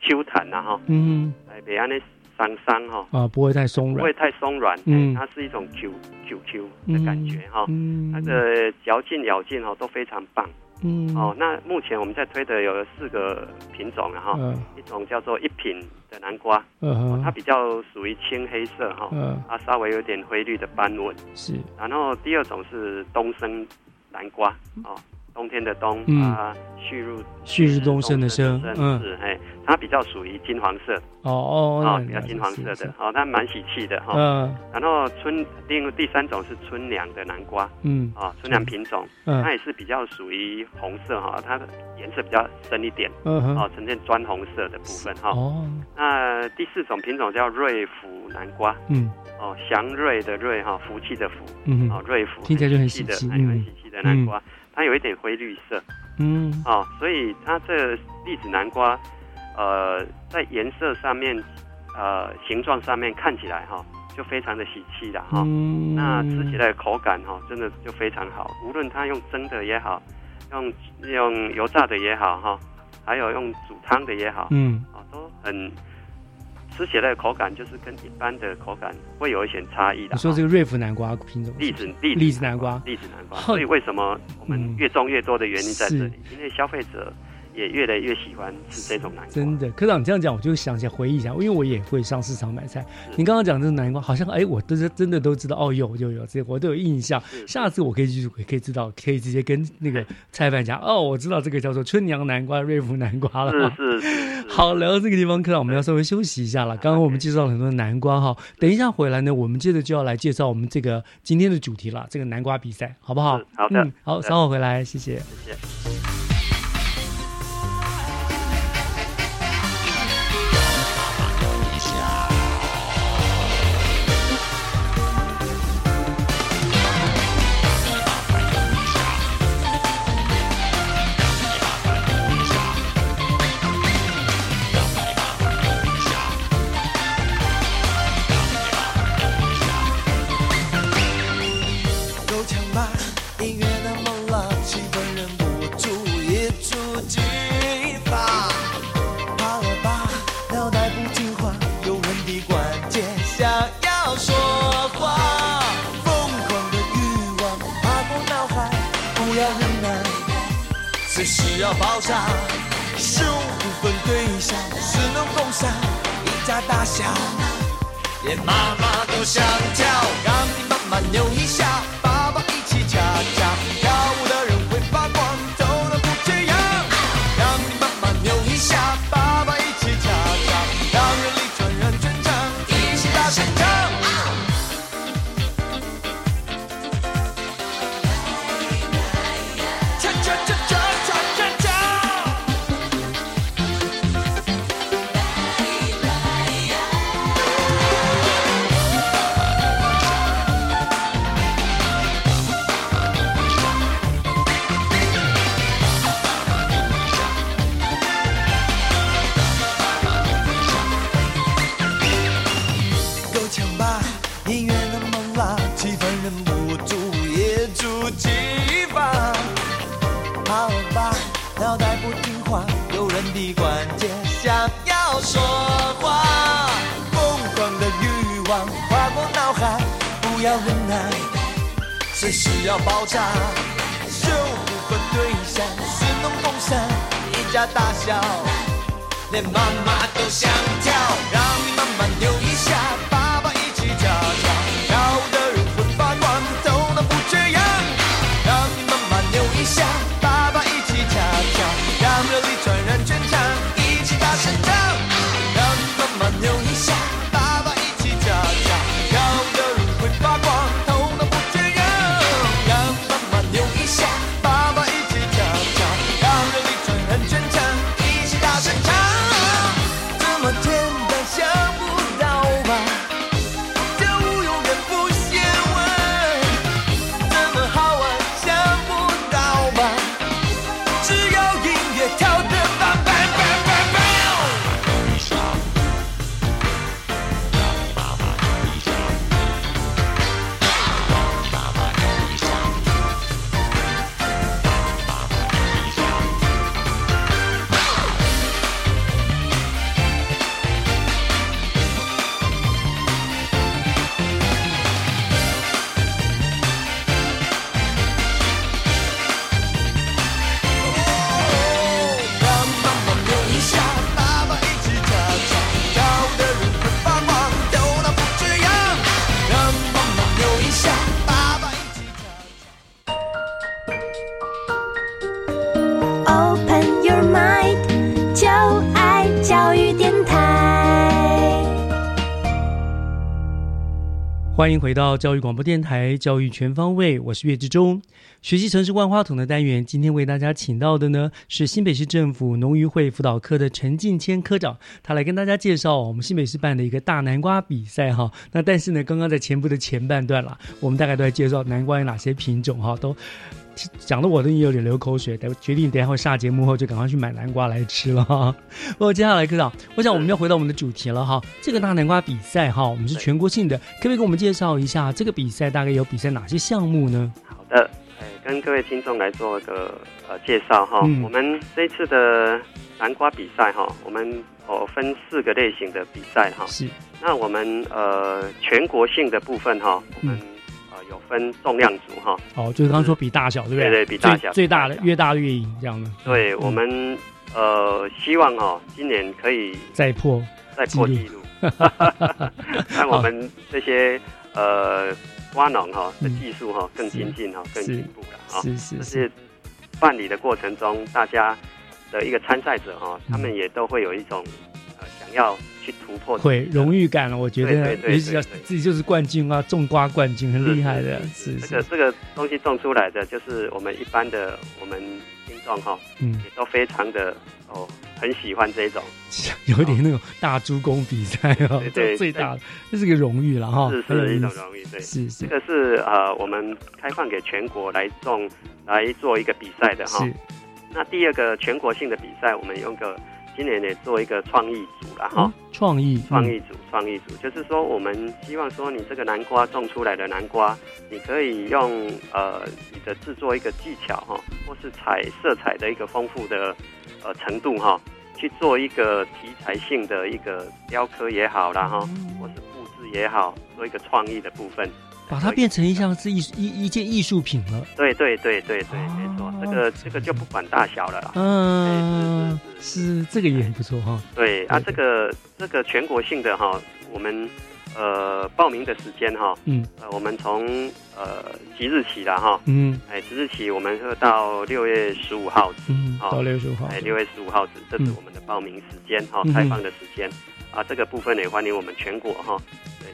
，Q 弹呐哈，嗯，哎，别安尼伤伤哈，啊，不会太松软，不会太松软，嗯、欸，它是一种 Q Q Q 的感觉哈、嗯，它的嚼劲、咬劲哈都非常棒，嗯，哦，那目前我们在推的有四个品种了哈、呃，一种叫做一品的南瓜，呃哦、它比较属于青黑色哈、呃，它稍微有点灰绿的斑纹，是，然后第二种是冬生南瓜，哦。冬天的冬、嗯、啊，旭日旭日东升的升，嗯，是哎，它比较属于金黄色，哦哦，啊、哦，比较金黄色的，是是哦，它蛮喜气的哈、哦呃。然后春另第三种是春凉的南瓜，嗯，啊、哦，春凉品种、嗯，它也是比较属于红色哈、哦，它的颜色比较深一点，嗯，哦，呈现砖红色的部分哈、哦。哦，那第四种品种叫瑞福南瓜，嗯。哦，祥瑞的瑞哈，福气的福，嗯，哦，瑞福听起来就很喜气的，很喜气的南瓜、嗯，它有一点灰绿色，嗯，哦，所以它这栗子南瓜，呃，在颜色上面，呃，形状上面看起来哈、哦，就非常的喜气了哈、哦嗯，那吃起来的口感哈、哦，真的就非常好，无论它用蒸的也好，用用油炸的也好哈、哦，还有用煮汤的也好，嗯，哦，都很。吃起来的口感就是跟一般的口感会有一些差异的。你说这个瑞福南瓜品种，栗子栗栗子南瓜，栗子南瓜，所以为什么我们越种越多的原因在这里，嗯、因为消费者也越来越喜欢吃这种南瓜。真的，科长你这样讲，我就想起来回忆一下，因为我也会上市场买菜。你刚刚讲这个南瓜，好像哎，我都是真的都知道，哦，有有有，这我都有印象。下次我可以去，可以知道，可以直接跟那个菜贩讲，哦，我知道这个叫做春娘南瓜、瑞福南瓜了。是是是。好，聊到这个地方，科长我们要稍微休息一下了。刚刚我们介绍了很多南瓜哈，等一下回来呢，我们接着就要来介绍我们这个今天的主题了，这个南瓜比赛，好不好？好的，嗯、好，稍后回来，谢谢。谢谢。要爆炸，事物不分对象，是能共享，一家大小，连妈妈都想跳，让你慢慢扭一下，爸爸一起恰恰，跳舞的人会发光，走的不这样，让你慢慢扭一下，爸爸一起恰恰，让人力传人全场，一起大声唱。说话，疯狂的欲望划过脑海，不要忍耐，随时要爆炸，修不分对象，神农共赏，一家大小，连妈妈都想跳，让妈妈扭一下，爸爸一起跳跳，跳的人魂发光，头脑不缺氧，让妈妈扭一下，爸爸一起跳跳，让热力传染全场，一起大声唱，让妈妈扭一下，爸爸一起跳跳，跳的人魂发光，头脑不缺氧，让妈妈扭一下，爸爸一起跳跳，让热力传染全场，一起大声唱。欢迎回到教育广播电台教育全方位，我是岳志忠。学习城市万花筒的单元，今天为大家请到的呢是新北市政府农渔会辅导科的陈进谦科长，他来跟大家介绍我们新北市办的一个大南瓜比赛哈。那但是呢，刚刚在前部的前半段啦，我们大概都在介绍南瓜有哪些品种哈，都讲得我都有点流口水，决定等一下会下节目后就赶快去买南瓜来吃了哈。不过接下来科长，我想我们要回到我们的主题了哈。这个大南瓜比赛哈，我们是全国性的，可不可以给我们介绍一下这个比赛大概有比赛哪些项目呢？好的，跟各位听众来做一个、呃、介绍哈、嗯。我们这次的南瓜比赛哈，我们哦分四个类型的比赛哈。是。那我们呃全国性的部分哈，我们、嗯。有分重量组哈，哦，就是刚刚说比大小，对不对？对对，比大小，最大的越大越赢这样的。对，我们呃希望哈、哦，今年可以再破再破纪录，让我们这些呃瓜农哈的技术哈、哦、更精进哈、哦、更进步了哈、哦。是是，这是办理的过程中，大家的一个参赛者哈、哦，他们也都会有一种、呃、想要。去突破会荣誉感了，我觉得也是自己就是冠军啊，种瓜冠军很厉害的。是这个这个东西种出来的，就是我们一般的我们听众哈，嗯，也都非常的哦，很喜欢这种，有点那种大猪公比赛哦，对对，最大的这是个荣誉了哈，是是一种荣誉，对，是是，这个是呃我们开放给全国来种来做一个比赛的哈。那第二个全国性的比赛，我们用个。今年也做一个创意组啦哈、嗯，创意创意组创意组，就是说我们希望说你这个南瓜种出来的南瓜，你可以用呃你的制作一个技巧哈，或是彩色彩的一个丰富的呃程度哈，去做一个题材性的一个雕刻也好啦哈，或是布置也好，做一个创意的部分。把它变成一项是一一一件艺术品了。对对对对对，啊、没错，这个这个就不管大小了啦。嗯、啊，是这个也很不错哈、哦。对啊，这个这个全国性的哈，我们呃报名的时间哈，嗯，呃我们从呃即日起啦哈，嗯，哎即日起我们会到六月十五号止，嗯，到六月十五号，哎六月十五号止，这是我们的报名时间哈、嗯，开放的时间。啊，这个部分也欢迎我们全国哈、哦，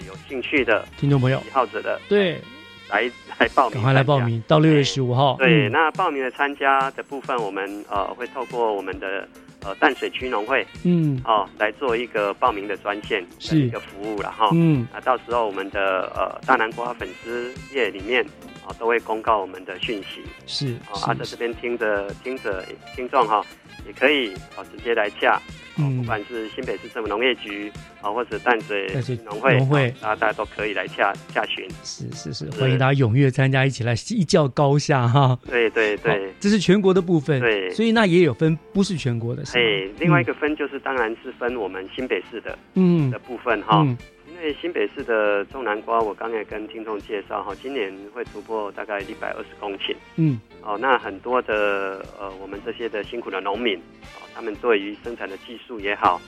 有兴趣的听众朋友、喜好者的，对，来来报名，赶快来报名，到六月十五号。对、嗯，那报名的参加的部分，我们呃会透过我们的呃淡水区农会，嗯，哦来做一个报名的专线的一个服务了哈、哦，嗯，啊，到时候我们的呃大南瓜粉丝页里面。啊，都会公告我们的讯息。是啊，在这边听着听着听众哈，也可以啊直接来洽。嗯，不管是新北市政府农业局啊，或者淡水农会，农会啊，大家都可以来洽洽询。是是是，欢迎大家踊跃参加，一起来一较高下哈。对对对，这是全国的部分。对，所以那也有分不是全国的。哎，另外一个分就是当然是分我们新北市的嗯的部分哈。嗯因为新北市的种南瓜，我刚才跟听众介绍哈，今年会突破大概一百二十公顷。嗯，哦，那很多的呃，我们这些的辛苦的农民，哦，他们对于生产的技术也好，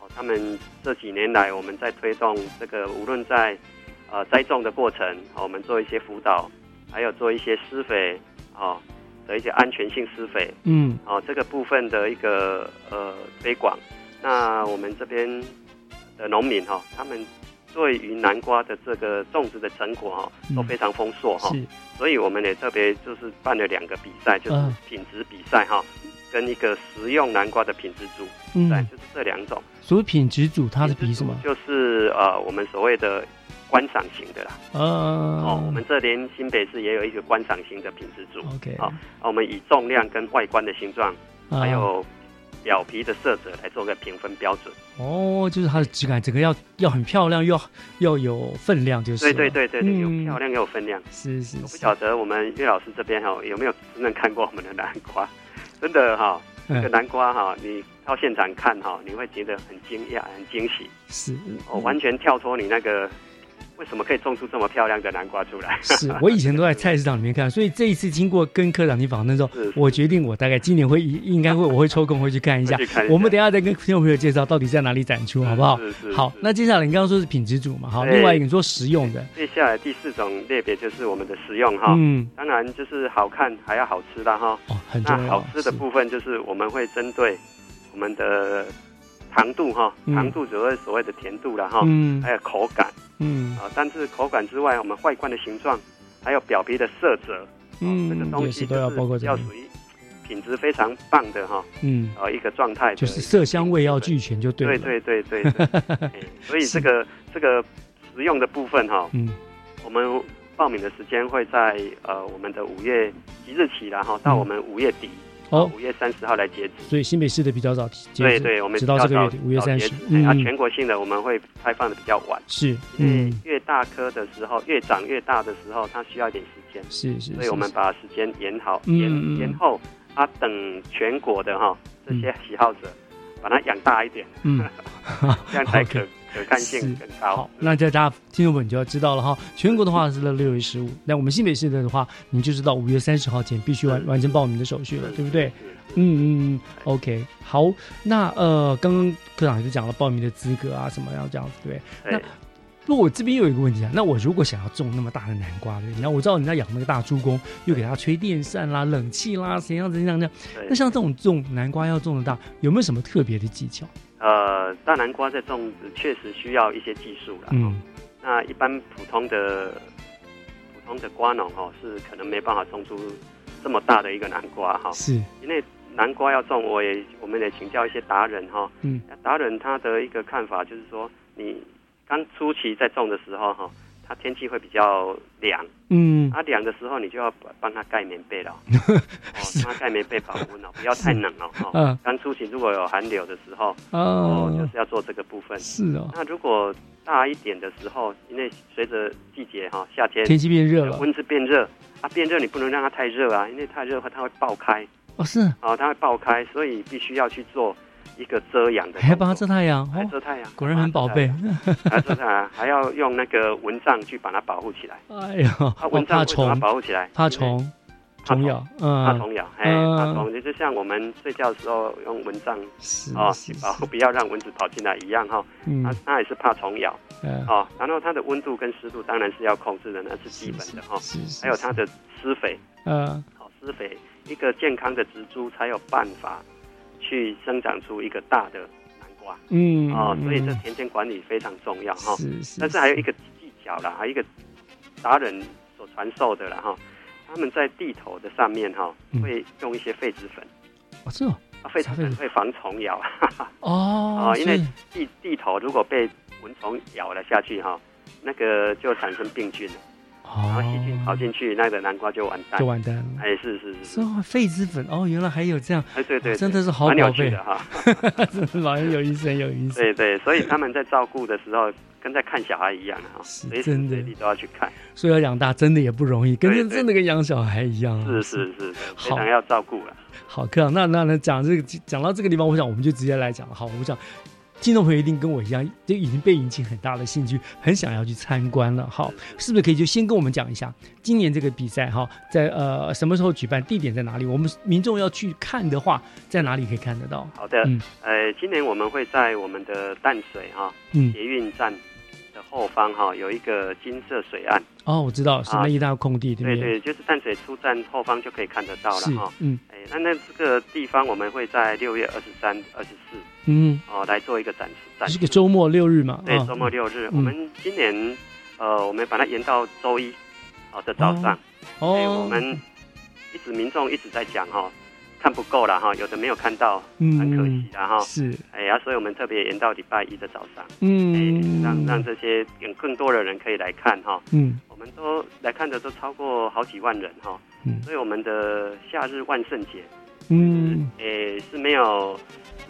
哦，他们这几年来我们在推动这个，无论在呃栽种的过程，哦，我们做一些辅导，还有做一些施肥，哦的一些安全性施肥，嗯，哦这个部分的一个呃推广，那我们这边的农民哈，哦，他们对于南瓜的这个种植的成果哈，哦，都非常丰硕哈，所以我们也特别就是办了两个比赛，就是品质比赛哈，哦，跟一个食用南瓜的品质组，嗯，就是这两种。所谓品质组，它是比什么？就是呃，我们所谓的观赏型的啦。呃、哦，我们这连新北市也有一个观赏型的品质组。OK， 好，哦，我们以重量跟外观的形状，呃、还有表皮的色泽来做个评分标准哦，就是它的质感整个要要很漂亮，要要有分量，就是对对对对对，嗯，有漂亮又有分量。是是是，我不晓得我们岳老师这边，哦，有没有真正看过我们的南瓜，真的哈，哦，这个南瓜哈，哦，你到现场看哈，哦，你会觉得很惊讶很惊喜，是，嗯哦，完全跳脱你那个为什么可以种出这么漂亮的南瓜出来？是我以前都在菜市场里面看，所以这一次经过跟科长你访问的时候，我决定我大概今年会应该会我会抽空会去看一下。我们等一下再跟听众朋友介绍到底在哪里展出，好不好？好，那接下来你刚刚说是品质组嘛，好，另外一个你说实用的，接下来第四种类别就是我们的实用哈，嗯，当然就是好看还要好吃啦哈，哦，很重要。那好吃的部分就是我们会针对我们的糖度哈，糖度所谓所谓的甜度啦哈，嗯，还有口感。嗯啊，但是口感之外，我们外观的形状，还有表皮的色泽，嗯，啊，这个东西都要包括，要属于品质非常棒的哈，嗯，啊，一个状态，就是色香味要俱全就对了。对对对 对, 對、欸，所以这个这个食用的部分哈，嗯，我们报名的时间会在呃我们的五月即日起啦哈，到我们五月底。嗯哦，五月三十号来截止，所以新北市的比较早截止，对对，我们直到这个月底五月三十，嗯，啊，全国性的我们会开放的比较晚，是，嗯，因为越大颗的时候，越长越大的时候，它需要一点时间，是 是, 是，所以我们把时间延好，嗯，延延后，啊，等全国的哈这些喜好者，嗯，把它养大一点，嗯，这样才可。Okay.可看性更高。好，那大家听众们就要知道了哈。全国的话是到六月十五，那我们新北市的话，你就知道五月三十号前必须完完成报名的手续了，对不对？嗯嗯 ，OK， 好。那呃，刚刚科长也就讲了报名的资格啊，什么样这样子，对不对？那那我这边又有一个问题啊，那我如果想要种那么大的南瓜，对，然后我知道人家养那个大猪公，又给他吹电扇啦、冷气啦，怎样怎样的，那像这种种南瓜要种的大，有没有什么特别的技巧？呃，大南瓜在种植确实需要一些技术啦。嗯，那一般普通的普通的瓜农哈，哦，是可能没办法种出这么大的一个南瓜哈，哦。是，因为南瓜要种，我也我们也请教一些达人哈，哦。嗯，达人他的一个看法就是说，你刚初期在种的时候哈，哦，它天气会比较凉。嗯，它，啊，凉的时候你就要帮它盖棉被了，哦，帮它盖棉被保温哦，不要太冷哦。哦，刚出行如果有寒流的时候，哦，哦，就是要做这个部分。是哦。那如果大一点的时候，因为随着季节哈，哦，夏天天气变热了，温度变热啊，变热你不能让它太热啊，因为太热的话它会爆开。哦，是。哦，它会爆开，所以必须要去做一个遮阳的，还帮它遮太阳，还遮太阳，果然很宝贝。还遮太阳，还要用那个蚊帐去把它保护起来。哎呀，它蚊帐怎么保护起来？怕虫，虫咬，怕虫咬，哎，怕虫就像我们睡觉的时候用蚊帐哦，保护不要让蚊子跑进来一样哈。它它也是怕虫咬，哦，然后它的温度跟湿度当然是要控制的，那是基本的哈。还有它的施肥，嗯，好施肥，一个健康的植株才有办法去生长出一个大的南瓜，嗯，哦，所以这田间管理非常重要哈，哦。但是还有一个技巧啦，还有一个达人所传授的啦哈，哦，他们在地头的上面哈，哦，嗯，会用一些痱子粉。哦，是哦，啊，痱子粉会防虫咬。哦，哦，因为地地头如果被蚊虫咬了下去哈，哦，那个就产生病菌了。然后细菌跑进去，那个南瓜就完蛋，就完蛋了。哎，是是是，哦，痱子粉哦，原来还有这样，哎，对 对, 对、哦，真的是好宝贝的哈，真是老人有医生有医生。对对，所以他们在照顾的时候，跟在看小孩一样啊，随时随地都要去看。所以要养大真的也不容易，跟真真的跟养小孩一样、啊。是是是，非常要照顾了、啊。好，科长，那那那讲这个讲到这个地方，我想我们就直接来讲了。好，我想。听众朋友一定跟我一样，就已经被引起很大的兴趣，很想要去参观了。好，是不是可以就先跟我们讲一下今年这个比赛哈，在呃什么时候举办，地点在哪里？我们民众要去看的话，在哪里可以看得到？好的，嗯、呃，今年我们会在我们的淡水哈、啊，捷运站的后方哈、啊，有一个金色水岸。哦，我知道，是那一大空地，啊、对不对？对对，就是淡水出站后方就可以看得到了哈。嗯，哎、呃，那那这个地方我们会在六月二十三、二十四。嗯，哦，来做一个展示，展示是个周末六日嘛？对，周末六日，嗯、我们今年呃，我们把它延到周一，哦的早上。哦，所以我们一直民众一直在讲哦，看不够了哈，有的没有看到，嗯、很可惜了哈。是，哎呀，所以我们特别延到礼拜一的早上，嗯，哎、让让这些有更多的人可以来看哈。嗯，我们都来看的都超过好几万人哈。嗯，所以我们的夏日万圣节，嗯，哎是没有。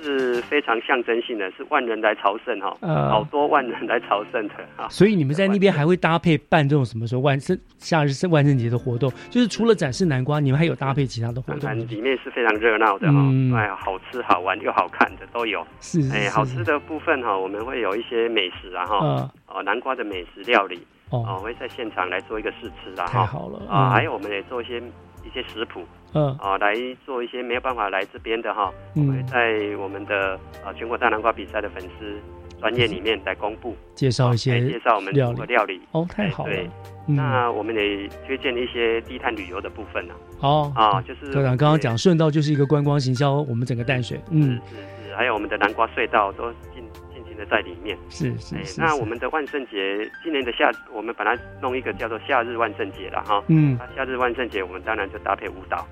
是非常象征性的，是万人来朝圣哈、呃，好多万人来朝圣的哈。所以你们在那边还会搭配办这种什么时候万圣夏日万圣节的活动，就是除了展示南瓜，你们还有搭配其他的活动？嗯、里面是非常热闹的哈、嗯，哎，好吃好玩又好看的都有。是, 是, 是哎，好吃的部分哈，我们会有一些美食啊哈、呃，哦，南瓜的美食料理哦，我、哦、会在现场来做一个试吃啊哈。太好了啊、嗯哦！还有我们也做一些。一些食谱，嗯、呃，啊、呃，来做一些没有办法来这边的哈、嗯，我们在我们的啊、呃、全国大南瓜比赛的粉丝专业里面来公布介绍一些、呃、介绍我们中国料理哦，太好了、欸嗯。那我们也推荐一些低碳旅游的部分呢、啊。哦啊、呃，就是科长刚刚讲，顺道就是一个观光行销，我们整个淡水，嗯，是 是, 是，还有我们的南瓜隧道都进进行的在里面，是 是, 是, 是、欸。那我们的万圣节，今年的夏，我们把它弄一个叫做夏日万圣节了哈，嗯，啊、夏日万圣节我们当然就搭配舞蹈，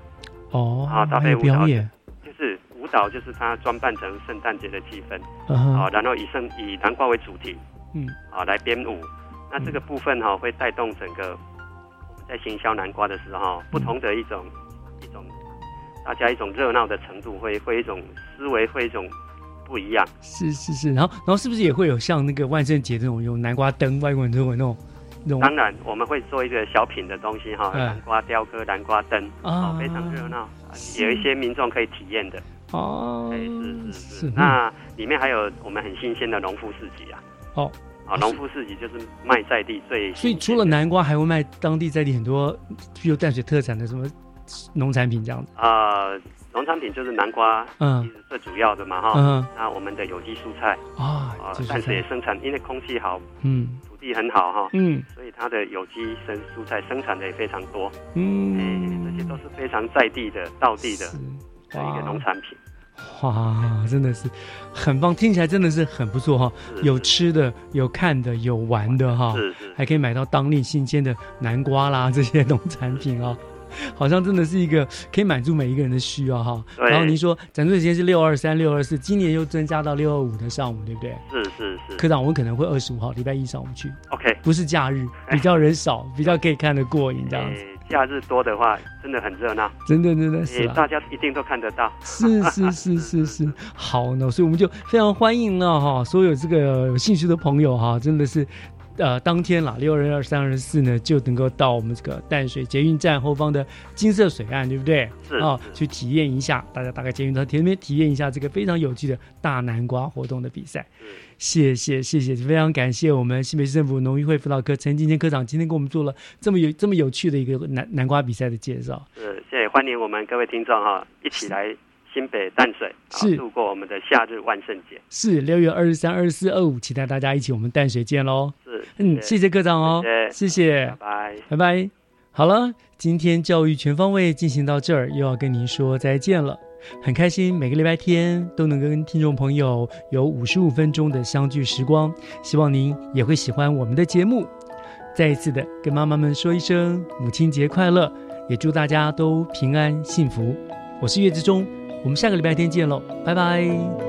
哦，啊，搭配舞蹈就是舞蹈，就是它装扮成圣诞节的气氛，啊、呃，然后以圣以南瓜为主题，嗯，啊，来编舞，那这个部分哈、啊、会带动整个我们在行销南瓜的时候，不同的一种、嗯、一种大家一种热闹的程度会会一种思维会一种。不一样，是是是，然后然后是不是也会有像那个万圣节这种有南瓜灯，外国人都有那种，那种当然我们会做一个小品的东西哈、嗯，南瓜雕刻、南瓜灯，啊、哦，非常热闹，有一些民众可以体验的哦，哎是是 是, 是，那里面还有我们很新鲜的农夫市集啊，哦，啊农夫市集就是卖在地最，所以除了南瓜还会卖当地在地很多具有淡水特产的什么农产品这样子啊。呃农产品就是南瓜，嗯，其实最主要的嘛哈、嗯。那我们的有机蔬菜啊，呃、就是但是也生产，因为空气好，嗯，土地很好哈，嗯，所以它的有机生蔬菜生产的也非常多，嗯，哎、这些都是非常在地的、道地的的一个农产品。哇，真的是很棒，听起来真的是很不错哈、哦！有吃的，有看的，有玩的哈、哦，是是，还可以买到当地新鲜的南瓜啦这些农产品啊、哦。好像真的是一个可以满足每一个人的需要哈。然后您说展出时间是六二三、六二四，今年又增加到六二五的上午，对不对？是是是。科长，我可能会二十五号礼拜一上午去。OK， 不是假日，比较人少，比较可以看得过瘾这样子。假日多的话，真的很热闹，真的真的是、啊，大家一定都看得到。是是是是是，好呢，所以我们就非常欢迎了哈，所有这个有兴趣的朋友哈，真的是。呃，当天啦，六二三二四呢，就能够到我们这个淡水捷运站后方的金色水岸，对不对？是啊、哦，去体验一下，大家大概捷运到前面体验一下这个非常有趣的大南瓜活动的比赛。谢谢谢谢，非常感谢我们新北市政府农渔会辅导科陈进谦科长今天给我们做了这么有这么有趣的一个 南, 南瓜比赛的介绍。是，谢谢，欢迎我们各位听众哈、哦，一起来。新北淡水是度过我们的夏日万圣节，是六月二十三、二十四、二五，期待大家一起我们淡水见喽。是，嗯，谢谢科长哦，谢谢，拜拜，拜拜。好了，今天教育全方位进行到这儿，又要跟您说再见了。很开心每个礼拜天都能跟听众朋友有五十五分钟的相聚时光，希望您也会喜欢我们的节目。再一次的跟妈妈们说一声母亲节快乐，也祝大家都平安幸福。我是岳志忠。我们下个礼拜天见喽，拜拜。